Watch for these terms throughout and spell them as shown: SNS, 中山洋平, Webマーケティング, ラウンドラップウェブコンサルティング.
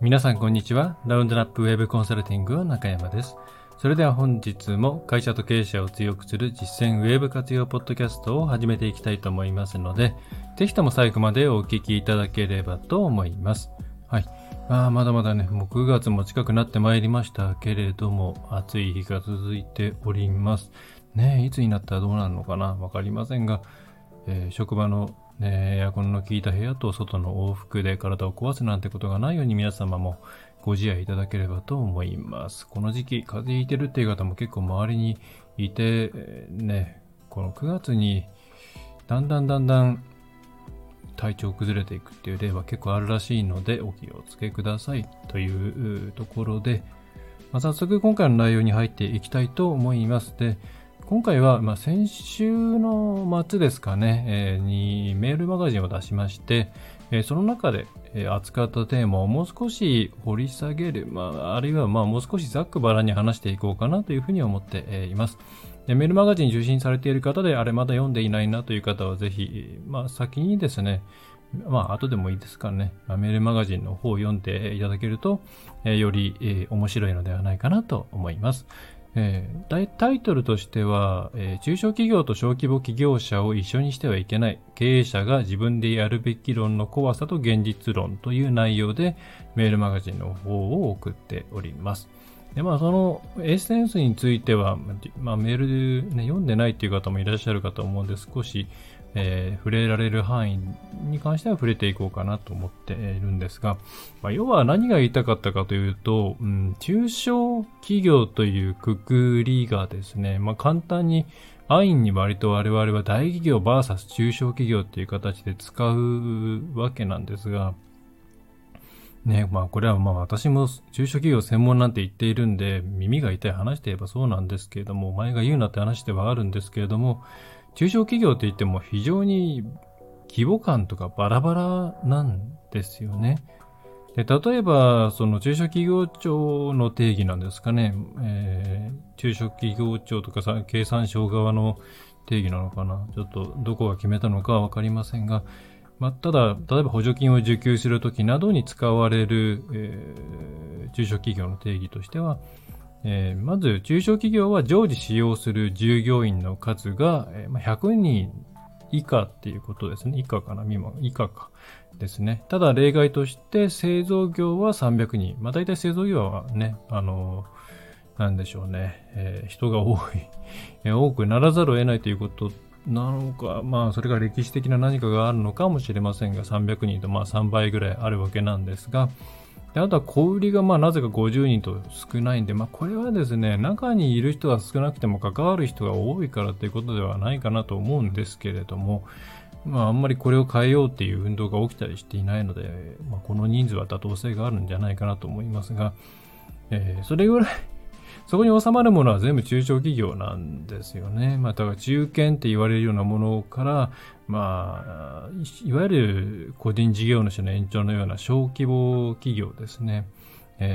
皆さんこんにちは。ラウンドラップウェブコンサルティングの中山です。それでは本日も会社と経営者を強くする実践ウェブ活用ポッドキャストを始めていきたいと思いますので、ぜひとも最後までお聞きいただければと思います。はい。まだまだね、もう9月も近くなってまいりましたけれども、暑い日が続いております。ねえ、いつになったらどうなるのかなわかりませんが、職場のエアコンの効いた部屋と外の往復で体を壊すなんてことがないように皆様もご自愛いただければと思います。この時期、風邪ひいてるっていう方も結構周りにいて、ね、この9月にだんだん体調崩れていくっていう例は結構あるらしいのでお気をつけくださいというところで、早速今回の内容に入っていきたいと思います。で、今回は、先週の末ですかね、にメールマガジンを出しまして、その中で扱ったテーマをもう少し掘り下げる、あるいはもう少しざっくばらんに話していこうかなというふうに思っています。で、メールマガジン受信されている方で、あれまだ読んでいないなという方はぜひ、先にですね、後でもいいですからね、メールマガジンの方を読んでいただけると、より面白いのではないかなと思います。タイトルとしては、中小企業と小規模企業者を一緒にしてはいけない、経営者が自分でやるべき論の怖さと現実論という内容でメールマガジンの方を送っております。で、そのエッセンスについては、メールで、読んでないという方もいらっしゃるかと思うので、少し、触れられる範囲に関しては触れていこうかなと思っているんですが、要は何が言いたかったかというと、中小企業というくくりがですね、簡単に安易に割と我々は大企業 VS 中小企業という形で使うわけなんですが、これは私も中小企業専門なんて言っているんで、耳が痛い話で言えばそうなんですけれども、お前が言うなって話ではあるんですけれども、中小企業といっても非常に規模感とかバラバラなんですよね。で、例えばその中小企業庁の定義なんですかね、中小企業庁とかさ、経産省側の定義なのかな、ちょっとどこが決めたのかはわかりませんが、ただ例えば補助金を受給するときなどに使われる、中小企業の定義としては、まず中小企業は常時使用する従業員の数が100人以下っていうことですね。以下かですね。ただ例外として製造業は300人。大体製造業はね、なんでしょうね、人が多くならざるを得ないということなのか、それが歴史的な何かがあるのかもしれませんが、300人と3倍ぐらいあるわけなんですが、あとは小売りがなぜか50人と少ないんで、これはですね、中にいる人は少なくても関わる人が多いからということではないかなと思うんですけれども、あんまりこれを変えようっていう運動が起きたりしていないので、この人数は妥当性があるんじゃないかなと思いますが、それぐらいそこに収まるものは全部中小企業なんですよね。だから中堅って言われるようなものから、いわゆる個人事業主の延長のような小規模企業ですね。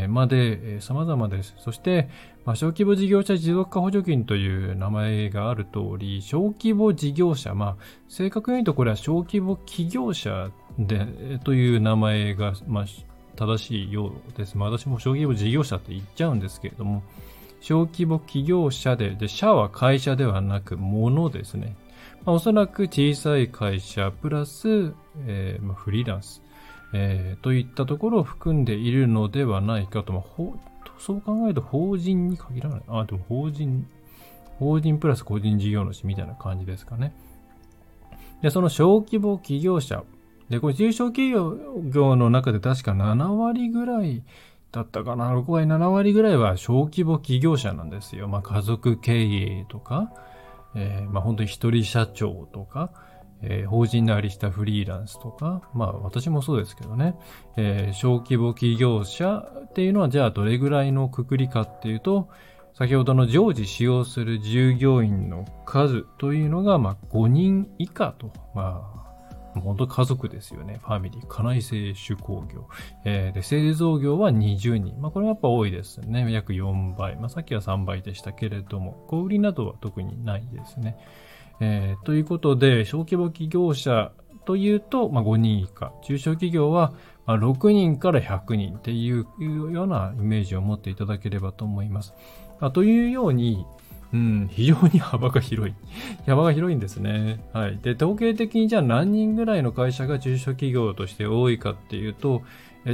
まで、様々です。そして、小規模事業者持続化補助金という名前がある通り、小規模事業者、正確に言うとこれは小規模企業者でという名前が、正しいようです。私も小規模事業者って言っちゃうんですけれども、小規模企業者で、社は会社ではなく物ですね。おそらく小さい会社プラス、フリーランス、といったところを含んでいるのではないかと、そう考えると法人に限らない。でも法人プラス個人事業主みたいな感じですかね。で、その小規模企業者で、これ中小企業の中で確か7割ぐらいだったかな、6割、7割ぐらいは小規模企業者なんですよ。家族経営とか、本当に一人社長とか、法人なりしたフリーランスとか、私もそうですけどね、小規模企業者っていうのはじゃあどれぐらいのくくりかっていうと、先ほどの常時使用する従業員の数というのが5人以下と、本当家族ですよね。ファミリー、家内製手工業、で製造業は20人、これはやっぱ多いですね。約4倍、さっきは3倍でしたけれども、小売りなどは特にないですね。ということで、小規模企業者というと、5人以下、中小企業は6人から100人っていうようなイメージを持っていただければと思います。というように、非常に幅が広いんですね。はい。で、統計的にじゃあ何人ぐらいの会社が中小企業として多いかっていうと、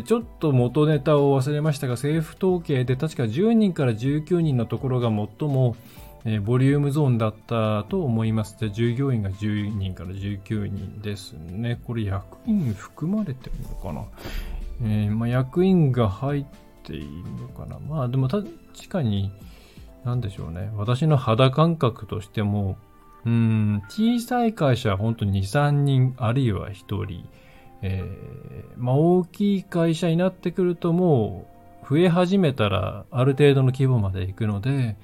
ちょっと元ネタを忘れましたが、政府統計で確か10人から19人のところが最もボリュームゾーンだったと思います。で、従業員が10人から19人ですね。これ役員含まれてるのかな。役員が入っているのかな。でも確かに何でしょうね。私の肌感覚としても、小さい会社は本当に2、3人あるいは1人。大きい会社になってくるともう増え始めたらある程度の規模までいくので、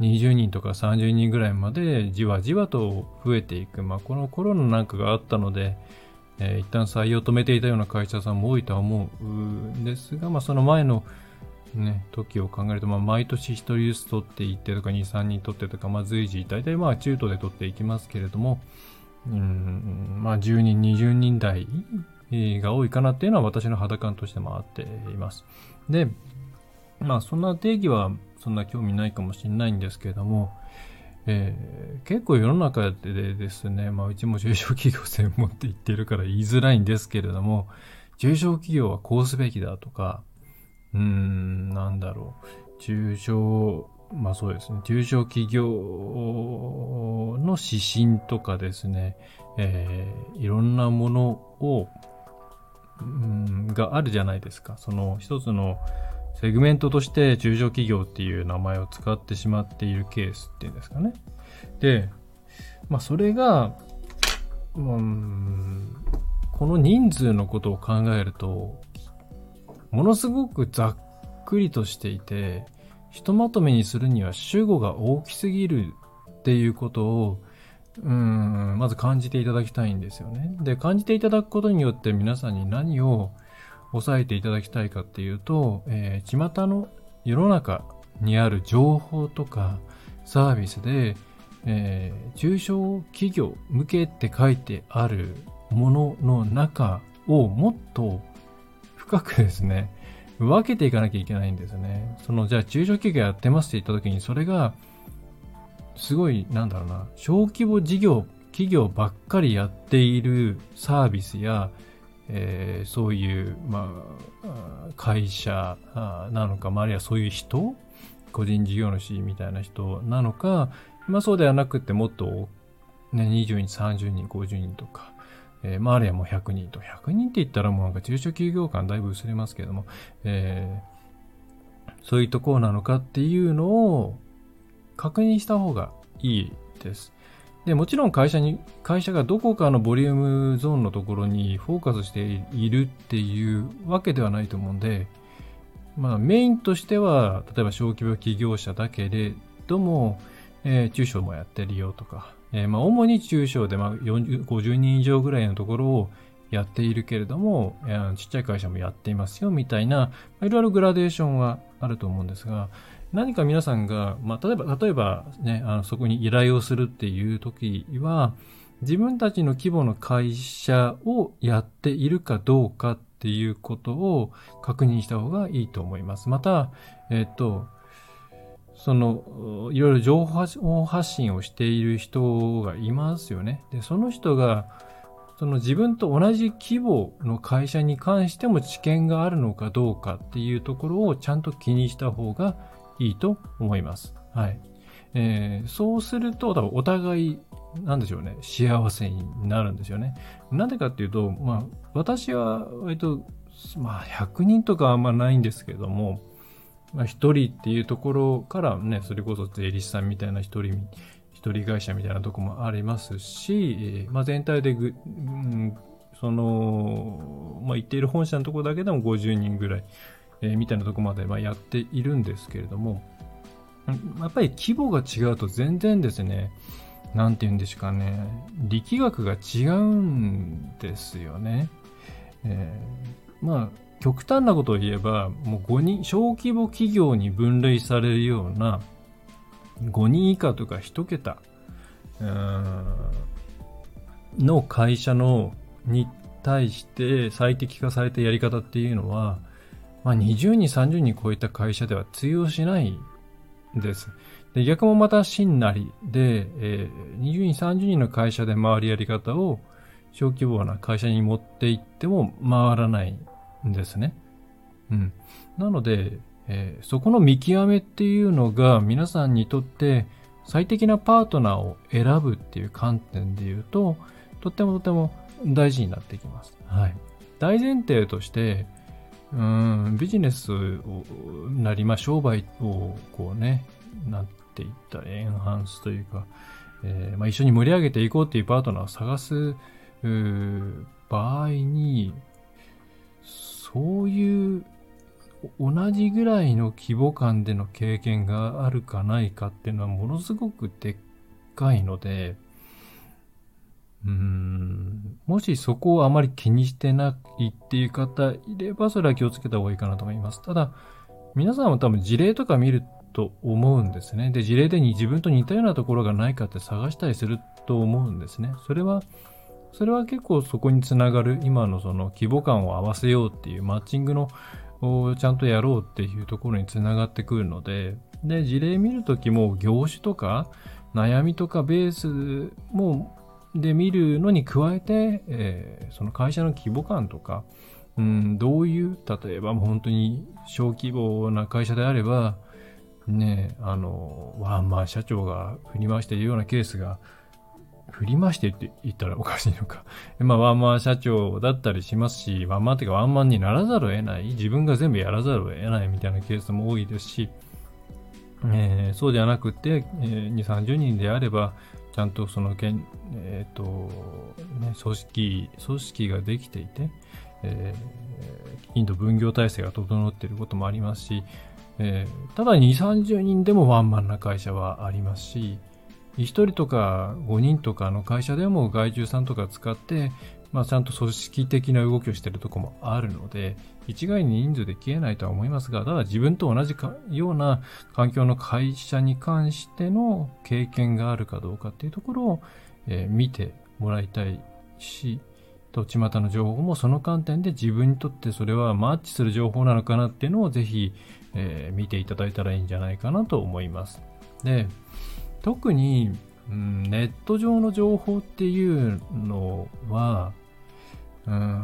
20人とか30人ぐらいまでじわじわと増えていく。このコロナなんかがあったので、一旦採用を止めていたような会社さんも多いとは思うんですが、その前のね、時を考えると、毎年1人ずつ取っていってとか、2、3人取ってとか、随時、大体中途で取っていきますけれども、10人、20人台が多いかなっていうのは私の肌感としてもあっています。で、そんな定義はそんな興味ないかもしれないんですけれども、結構世の中でですね、うちも中小企業専門って言ってるから言いづらいんですけれども、中小企業はこうすべきだとか、中小企業の指針とかですね、いろんなものを、があるじゃないですか。その一つのセグメントとして中小企業っていう名前を使ってしまっているケースっていうんですかね。で、それが、この人数のことを考えると、ものすごくざっくりとしていて、ひとまとめにするには主語が大きすぎるっていうことを、まず感じていただきたいんですよね。で、感じていただくことによって皆さんに何を抑えていただきたいかっていうと、巷の世の中にある情報とかサービスで、中小企業向けって書いてあるものの中をもっと深くですね、分けていかなきゃいけないんですね。じゃあ中小企業やってますって言った時に、それが、すごい、小規模事業、企業ばっかりやっているサービスや、そういう、会社なのか、あるいはそういう人、個人事業主みたいな人なのか、そうではなくて、もっと、20人、30人、50人とか、あるいはもう100人と、100人って言ったらもう中小企業感だいぶ薄れますけれども、そういうところなのかっていうのを確認した方がいいです。で、もちろん会社がどこかのボリュームゾーンのところにフォーカスしているっていうわけではないと思うんで、メインとしては、例えば小規模企業者だけれども、中小もやってるよとか、主に中小で50人以上ぐらいのところをやっているけれども、ちっちゃい会社もやっていますよみたいな、いろいろグラデーションはあると思うんですが、何か皆さんが、例えばね、そこに依頼をするっていう時は、自分たちの規模の会社をやっているかどうかっていうことを確認した方がいいと思います。また、いろいろ情報発信をしている人がいますよね。で、その人が、自分と同じ規模の会社に関しても知見があるのかどうかっていうところをちゃんと気にした方がいいと思います。はい。そうすると、お互い、幸せになるんですよね。なんでかっていうと、私は、割と、100人とかはないんですけども、一人っていうところからね、それこそ税理士さんみたいな一人会社みたいなとこもありますし、全体で言っている本社のところだけでも50人ぐらい、みたいなとこまでやっているんですけれども、やっぱり規模が違うと全然ですね、力学が違うんですよね。極端なことを言えば、もう5人、小規模企業に分類されるような、5人以下とか1桁の会社のに対して最適化されたやり方っていうのは、20人30人超えた会社では通用しないんです。で、逆もまたしんなりで、20人30人の会社で回るやり方を小規模な会社に持っていっても回らないんですね。うん。なので、そこの見極めっていうのが皆さんにとって最適なパートナーを選ぶっていう観点で言うと、とても大事になってきます。はい。大前提として、ビジネスをなり、商売をこうね、なんていったエンハンスというか、一緒に盛り上げていこうっていうパートナーを探す場合に、そういう同じぐらいの規模感での経験があるかないかっていうのはものすごくでっかいので、もしそこをあまり気にしてないっていう方いれば、それは気をつけた方がいいかなと思います。ただ、皆さんも多分事例とか見ると思うんですね。で、事例でに自分と似たようなところがないかって探したりすると思うんですね。それは結構そこにつながる、今のその規模感を合わせようっていうマッチングのをちゃんとやろうっていうところにつながってくるので、で、事例見るときも業種とか悩みとかベースもで見るのに加えて、その会社の規模感とか、どういう、例えば本当に小規模な会社であれば、ワンマン社長が振り回しているようなケースが、振り回してって言ったらおかしいのか。ワンマン社長だったりしますし、ワンマンにならざるを得ない、自分が全部やらざるを得ないみたいなケースも多いですし、そうじゃなくて、2、30人であれば、ちゃんとその組織ができていて、きちんと分業体制が整っていることもありますし、ただ2、30人でもワンマンな会社はありますし、1人とか5人とかの会社でも外注さんとか使って、ちゃんと組織的な動きをしているところもあるので、一概に人数で消えないとは思いますが、ただ自分と同じような環境の会社に関しての経験があるかどうかっていうところを、見てもらいたいし、と巷の情報もその観点で自分にとってそれはマッチする情報なのかなっていうのをぜひ、見ていただいたらいいんじゃないかなと思います。で、特に、ネット上の情報っていうのは、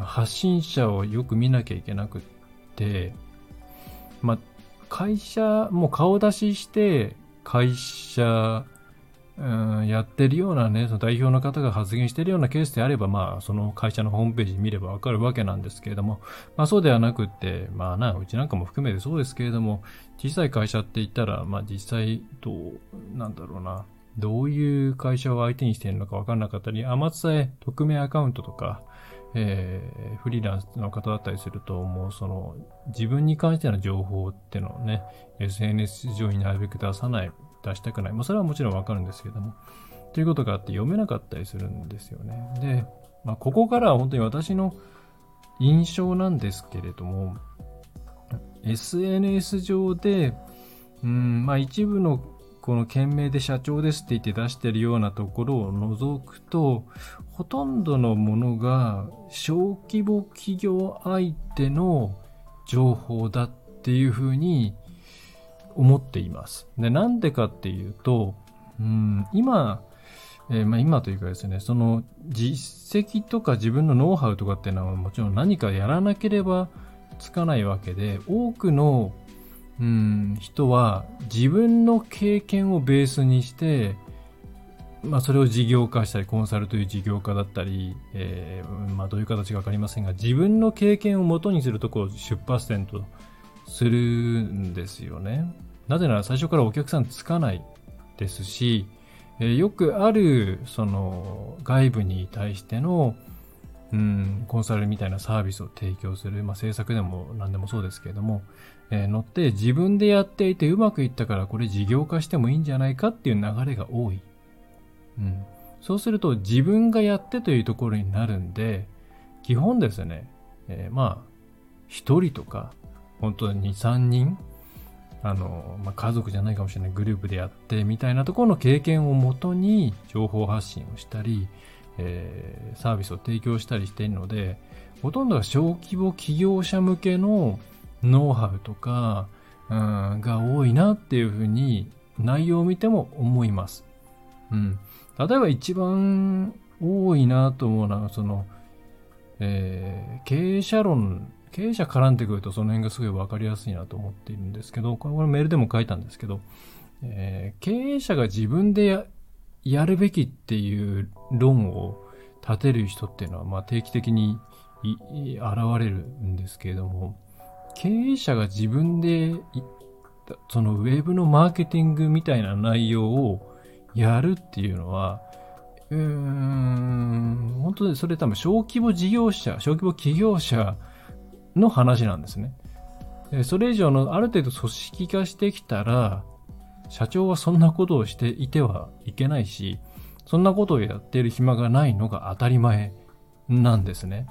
発信者をよく見なきゃいけなくって、会社、もう顔出しして会社、やってるようなね、その代表の方が発言してるようなケースであれば、その会社のホームページ見ればわかるわけなんですけれども、そうではなくって、うちなんかも含めてそうですけれども、小さい会社って言ったら、実際、どういう会社を相手にしているのかわからなかったり、匿名アカウントとか、フリーランスの方だったりすると、もうその、自分に関しての情報ってのをね、SNS 上になるべく出したくない。それはもちろんわかるんですけども。ということがあって読めなかったりするんですよね。で、ここからは本当に私の印象なんですけれども、SNS 上で、一部のこの件名で社長ですって言って出してるようなところを除くと、ほとんどのものが小規模企業相手の情報だっていうふうに思っています。で、なんでかっていうと、今というかですね、その実績とか自分のノウハウとかっていうのはもちろん何かやらなければつかないわけで、多くの、人は自分の経験をベースにして、それを事業化したり、コンサルという事業化だったり、どういう形かわかりませんが、自分の経験を元にするところを出発点とするんですよね。なぜなら最初からお客さんつかないですし、よくあるその外部に対しての、コンサルみたいなサービスを提供する、制作でも何でもそうですけれども、乗って自分でやっていてうまくいったからこれ事業化してもいいんじゃないかっていう流れが多い。そうすると自分がやってというところになるんで、基本ですね、一人とか本当に2、3人、家族じゃないかもしれないグループでやってみたいなところの経験をもとに情報発信をしたり、サービスを提供したりしているので、ほとんどが小規模企業者向けのノウハウとか、が多いなっていうふうに内容を見ても思います。例えば一番多いなと思うのは、経営者絡んでくるとその辺がすごい分かりやすいなと思っているんですけど、これメールでも書いたんですけど、経営者が自分でやるべきっていう論を立てる人っていうのは、定期的に現れるんですけれども、経営者が自分でそのウェブのマーケティングみたいな内容をやるっていうのは、本当にそれ多分小規模企業者の話なんですね。それ以上のある程度組織化してきたら、社長はそんなことをしていてはいけないし、そんなことをやっている暇がないのが当たり前なんですね。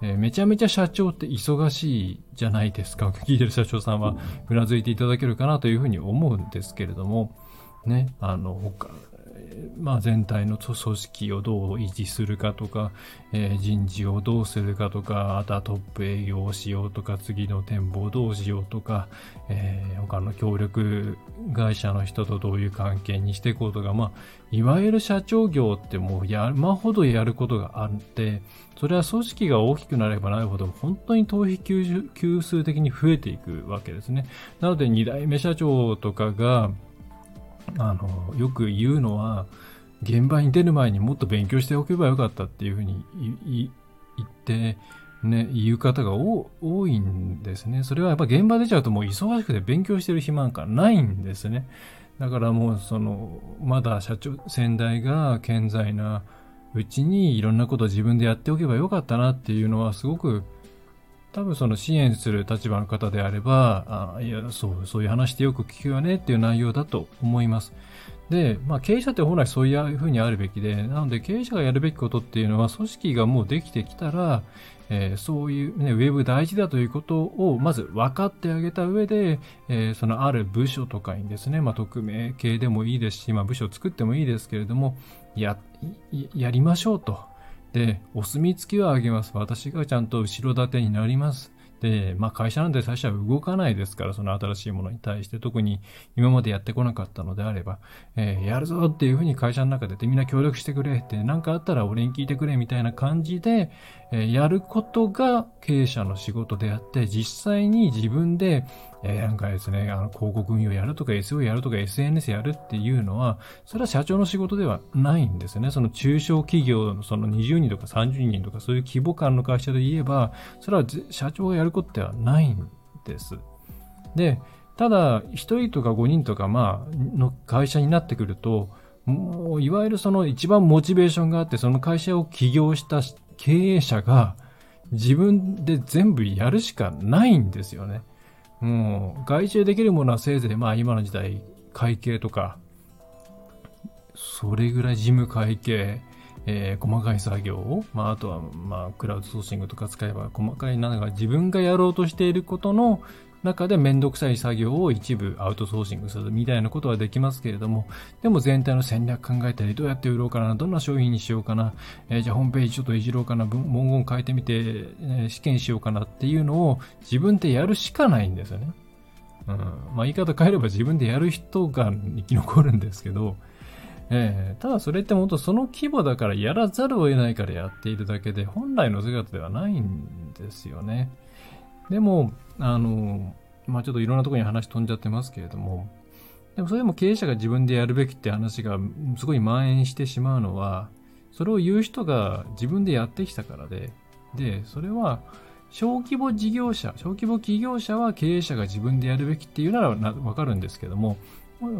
めちゃめちゃ社長って忙しいじゃないですか。聞いてる社長さんはうなずいていただけるかなというふうに思うんですけれどもね、全体の組織をどう維持するかとか、人事をどうするかとか、あとはトップ営業をしようとか、次の展望をどうしようとか、他の協力会社の人とどういう関係にしていこうとか、いわゆる社長業ってもう山ほどやることがあって、それは組織が大きくなればなるほど本当に頭皮級数的に増えていくわけですね。なので2代目社長とかがよく言うのは、現場に出る前にもっと勉強しておけばよかったっていうふうに言って、ね、言う方が多いんですね。それはやっぱ現場出ちゃうともう忙しくて勉強してる暇なんかないんですね。だからもうまだ先代が健在なうちにいろんなことを自分でやっておけばよかったなっていうのは、すごく多分支援する立場の方であれば、そういう話ってよく聞くよねっていう内容だと思います。で、経営者って本来そういうふうにあるべきで、なので経営者がやるべきことっていうのは、組織がもうできてきたら、そういう、ウェブ大事だということをまず分かってあげた上で、ある部署とかにですね、匿名系でもいいですし、部署を作ってもいいですけれども、やりましょうと。で、お墨付きはあげます。私がちゃんと後ろ盾になります。で、会社なんて最初は動かないですから、その新しいものに対して、特に今までやってこなかったのであれば、やるぞっていうふうに会社の中でみんな協力してくれって、なんかあったら俺に聞いてくれみたいな感じで、やることが経営者の仕事であって、実際に自分で、広告運用やるとか SEO やるとか SNS やるっていうのは、それは社長の仕事ではないんですね。その中小企業の20人とか30人とかそういう規模感の会社で言えば、それは社長がやることではないんです。で、ただ1人とか5人とかの会社になってくると、もういわゆる一番モチベーションがあって、その会社を起業した経営者が自分で全部やるしかないんですよね。もう外注できるものはせいぜい今の時代会計とかそれぐらい事務会計、細かい作業を、あとはクラウドソーシングとか使えば細かい自分がやろうとしていることの中で面倒くさい作業を一部アウトソーシングするみたいなことはできますけれども、でも全体の戦略考えたり、どうやって売ろうかな、どんな商品にしようかな、じゃあホームページちょっといじろうかな、文言変えてみて、試験しようかなっていうのを自分でやるしかないんですよね。言い方変えれば自分でやる人が生き残るんですけど、ただそれって本当その規模だからやらざるを得ないからやっているだけで、本来の姿ではないんですよね。でもちょっといろんなところに話飛んじゃってますけれども、でもそれでも経営者が自分でやるべきって話がすごい蔓延してしまうのは、それを言う人が自分でやってきたからで、それは小規模企業者は経営者が自分でやるべきっていうならわかるんですけども、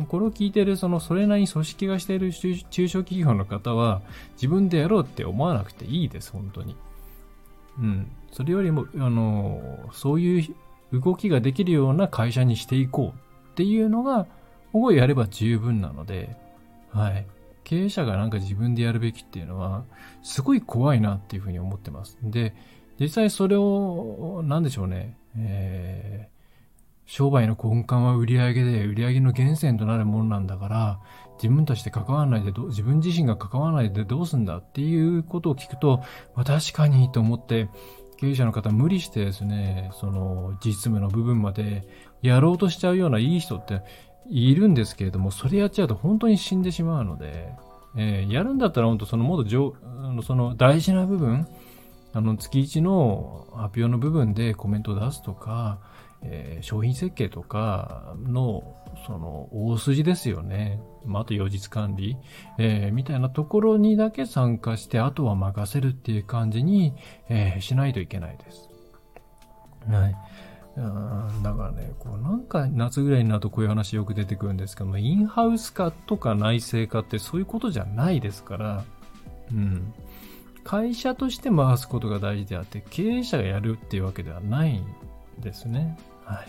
これを聞いているそれなりに組織化している中小企業の方は自分でやろうって思わなくていいです、本当に。それよりもそういう動きができるような会社にしていこうっていうのがをやれば十分なので、経営者が自分でやるべきっていうのはすごい怖いなっていうふうに思ってます。で、実際それを商売の根幹は売上で、売上の源泉となるものなんだから、自分たちで関わらないで自分自身が関わらないでどうすんだっていうことを聞くと、まあ、確かにと思って経営者の方無理してですね、その実務の部分までやろうとしちゃうようないい人っているんですけれども、それやっちゃうと本当に死んでしまうので、やるんだったら本当そのもっとその大事な部分、月1の発表の部分でコメントを出すとか、商品設計とかのその大筋ですよね。まあ、あと、翌日管理、みたいなところにだけ参加して、あとは任せるっていう感じに、しないといけないです。はい。だからね、こうなんか夏ぐらいになるとこういう話よく出てくるんですけども、インハウス化とか内製化ってそういうことじゃないですから、うん。会社として回すことが大事であって、経営者がやるっていうわけではないんですね。は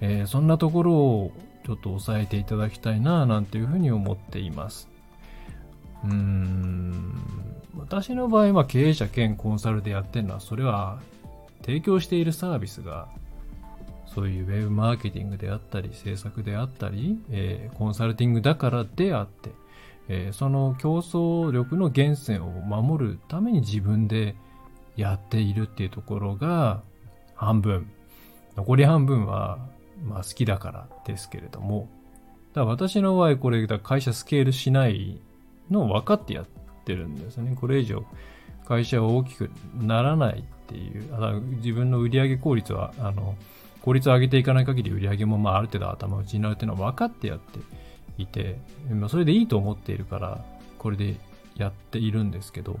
い。そんなところをちょっと抑えていただきたいな、なんていうふうに思っています。私の場合は経営者兼コンサルでやってるのは、それは提供しているサービスが、そういうウェブマーケティングであったり、制作であったり、コンサルティングだからであって、その競争力の源泉を守るために自分でやっているっていうところが半分、残り半分はまあ好きだからですけれども、だから私の場合これだ会社スケールしないのを分かってやってるんですね。これ以上会社は大きくならないっていう、自分の売上効率は効率を上げていかない限り売上もまあある程度頭打ちになるっていうのは分かってやっていて、それでいいと思っているからこれでやっているんですけど、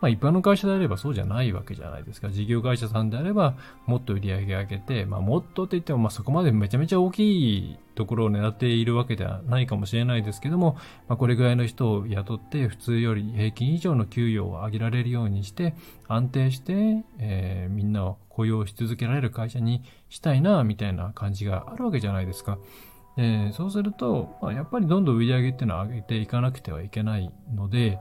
まあ一般の会社であればそうじゃないわけじゃないですか。事業会社さんであればもっと売り上げ上げて、まあもっとって言ってもまあそこまでめちゃめちゃ大きいところを狙っているわけではないかもしれないですけども、まあこれぐらいの人を雇って普通より平均以上の給与を上げられるようにして安定して、みんなを雇用し続けられる会社にしたいなみたいな感じがあるわけじゃないですか。そうすると、まあ、やっぱりどんどん売り上げっていうのは上げていかなくてはいけないので、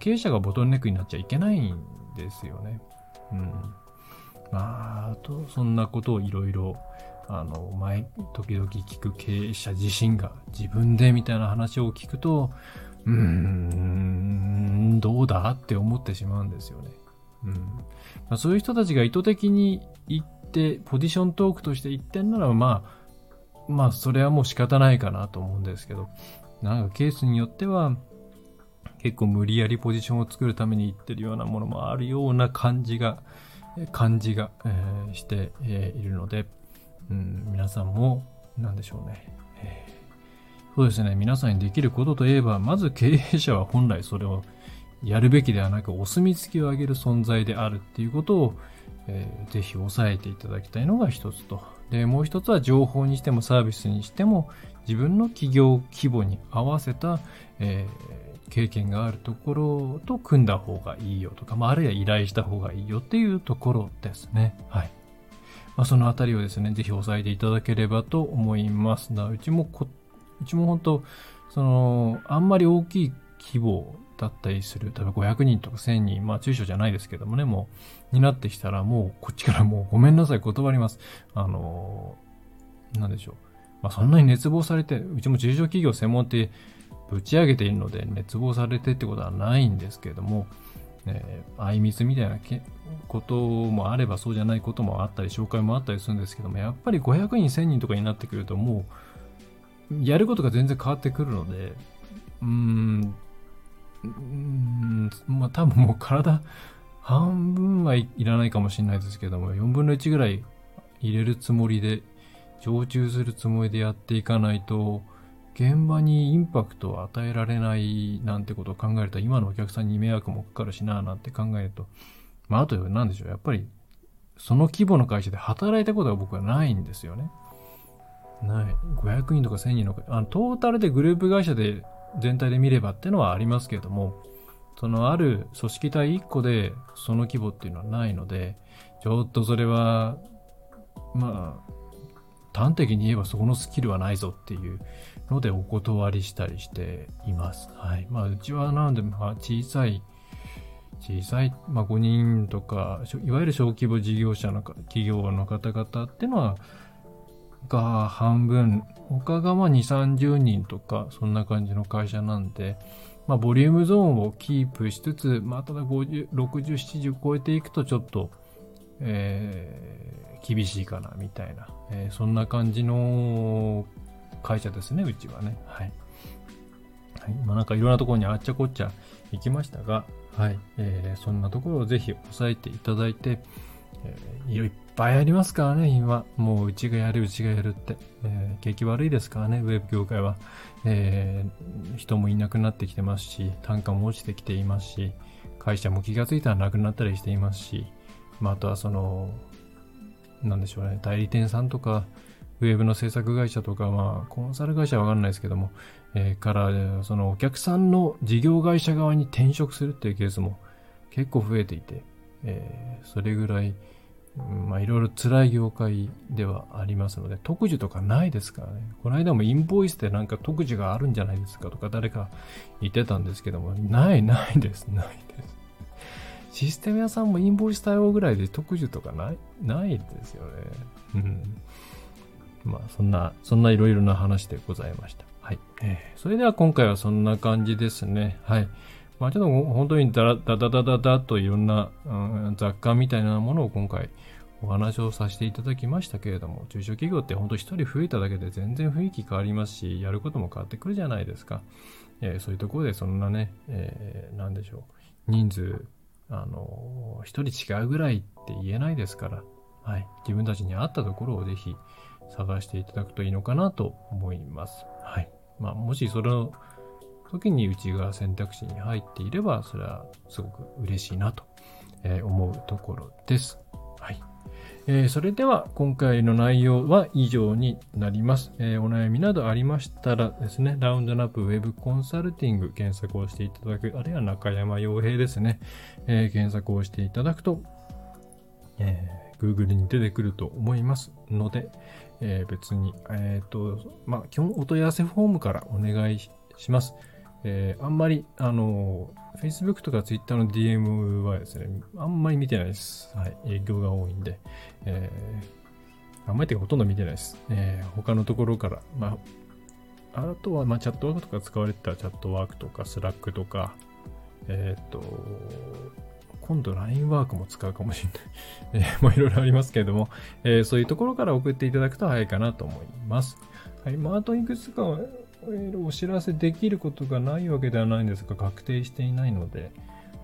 経営者がボトルネックになっちゃいけないんですよね。まあ、あと、そんなことをいろいろ、時々聞く経営者自身が自分でみたいな話を聞くと、どうだって思ってしまうんですよね。まあ、そういう人たちが意図的に言って、ポジショントークとして言ってんなら、まあそれはもう仕方ないかなと思うんですけど、なんかケースによっては結構無理やりポジションを作るために言ってるようなものもあるような感じが、して、いるので、皆さんもなんでしょうね、そうですね、皆さんにできることといえば、まず経営者は本来それをやるべきではなくお墨付きをあげる存在であるっていうことを、ぜひ押さえていただきたいのが一つと、でもう一つは情報にしてもサービスにしても自分の企業規模に合わせた、経験があるところと組んだ方がいいよとか、まあ、あるいは依頼した方がいいよっていうところですね。はい。まあ、そのあたりをですね、ぜひ押さえていただければと思います。うちも本当そのあんまり大きい規模だったりする、例えば500人とか1000人、まあ中小じゃないですけどもね、もうになってきたら、もうこっちからもうごめんなさい、断ります。なんでしょう。まあそんなに熱望されて、うちも中小企業専門ってぶち上げているので、熱望されてってことはないんですけれども、あいみつみたいなこともあれば、そうじゃないこともあったり、紹介もあったりするんですけども、やっぱり500人、1000人とかになってくると、もうやることが全然変わってくるので、まあ多分もう体半分はいらないかもしれないですけども、4分の1ぐらい入れるつもりで、常駐するつもりでやっていかないと、現場にインパクトを与えられないなんてことを考えると、今のお客さんに迷惑もかかるしなぁなんて考えると、まああと何でしょう、やっぱりその規模の会社で働いたことは僕はないんですよね。ない。500人とか1000人の、トータルでグループ会社で全体で見ればっていうのはありますけれども、そのある組織体1個でその規模っていうのはないので、ちょっとそれはまあ端的に言えばそこのスキルはないぞっていうのでお断りしたりしています。はい。まあうちはなんでまあ小さいまあ5人とかいわゆる小規模事業者の企業の方々っていうのはが半分、他がまあ2、30人とかそんな感じの会社なんで、まあ、ボリュームゾーンをキープしつつ、まあ、ただ50、60、70超えていくとちょっと、厳しいかなみたいな、そんな感じの会社ですね、うちはね。はい。はい、まあ、なんかいろんなところにあっちゃこっちゃ行きましたが、はい。そんなところをぜひ押さえていただいて、いっぱいありますからね、今。もううちがやるって。景気悪いですからね、ウェブ業界は。人もいなくなってきてますし、単価も落ちてきていますし、会社も気がついたらなくなったりしていますし、まあ、あとはその、なんでしょうね、代理店さんとか、ウェブの制作会社とか、まあ、コンサル会社はわかんないですけども、から、そのお客さんの事業会社側に転職するっていうケースも結構増えていて、それぐらい、まあ、いろいろ辛い業界ではありますので、特需とかないですからね。この間もインボイスでなんか特需があるんじゃないですかとか誰か言ってたんですけども、ないです。システム屋さんもインボイス対応ぐらいで特需とかないですよね。うん。まあ、そんな色々な話でございました。はい。それでは今回はそんな感じですね。はい。まあ、ちょっと本当にダダダダといろんな、雑貨みたいなものを今回お話をさせていただきましたけれども、中小企業って本当一人増えただけで全然雰囲気変わりますし、やることも変わってくるじゃないですか。そういうところでそんなね、なんでしょう。人数、一人違うぐらいって言えないですから、はい。自分たちに合ったところをぜひ、探していただくといいのかなと思います。はい。まあ、もしその時にうちが選択肢に入っていれば、それはすごく嬉しいなと思うところです。はい。それでは今回の内容は以上になります。お悩みなどありましたらですね、ラウンドナップウェブコンサルティング検索をしていただく、あるいは中山洋平ですね、検索をしていただくと、Google に出てくると思いますので、別に、まあ、基本お問い合わせフォームからお願いします。あんまり、Facebook とか Twitter の DM はですね、あんまり見てないです。はい。営業が多いんで、あんまりというかほとんど見てないです。他のところから、まあ、あとは、まあ、チャットワークとか使われてたチャットワークとか、Slack とか、今度 LINE ワークも使うかもしれない。もういろいろありますけれども、そういうところから送っていただくと早いかなと思います。はい。まあ、あといくつかお知らせできることがないわけではないんですが、確定していないので、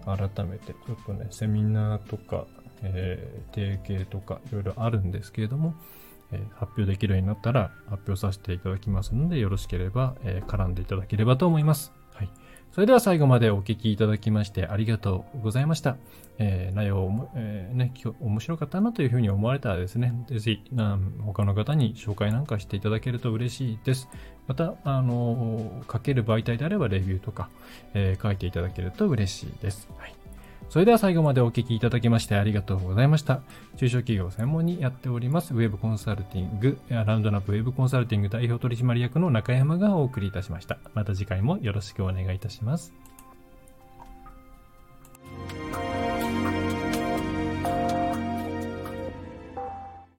改めて、ちょっとね、セミナーとか、提携とか、いろいろあるんですけれども、発表できるようになったら発表させていただきますので、よろしければ、絡んでいただければと思います。はい。それでは最後までお聞きいただきましてありがとうございました。内容も、ね、面白かったなというふうに思われたらですね、ぜひ他の方に紹介なんかしていただけると嬉しいです。また、書ける媒体であればレビューとか、書いていただけると嬉しいです。はい。それでは最後までお聞きいただきましてありがとうございました。中小企業を専門にやっております、ウェブコンサルティング、ラウンドナップウェブコンサルティング代表取締役の中山がお送りいたしました。また次回もよろしくお願いいたします。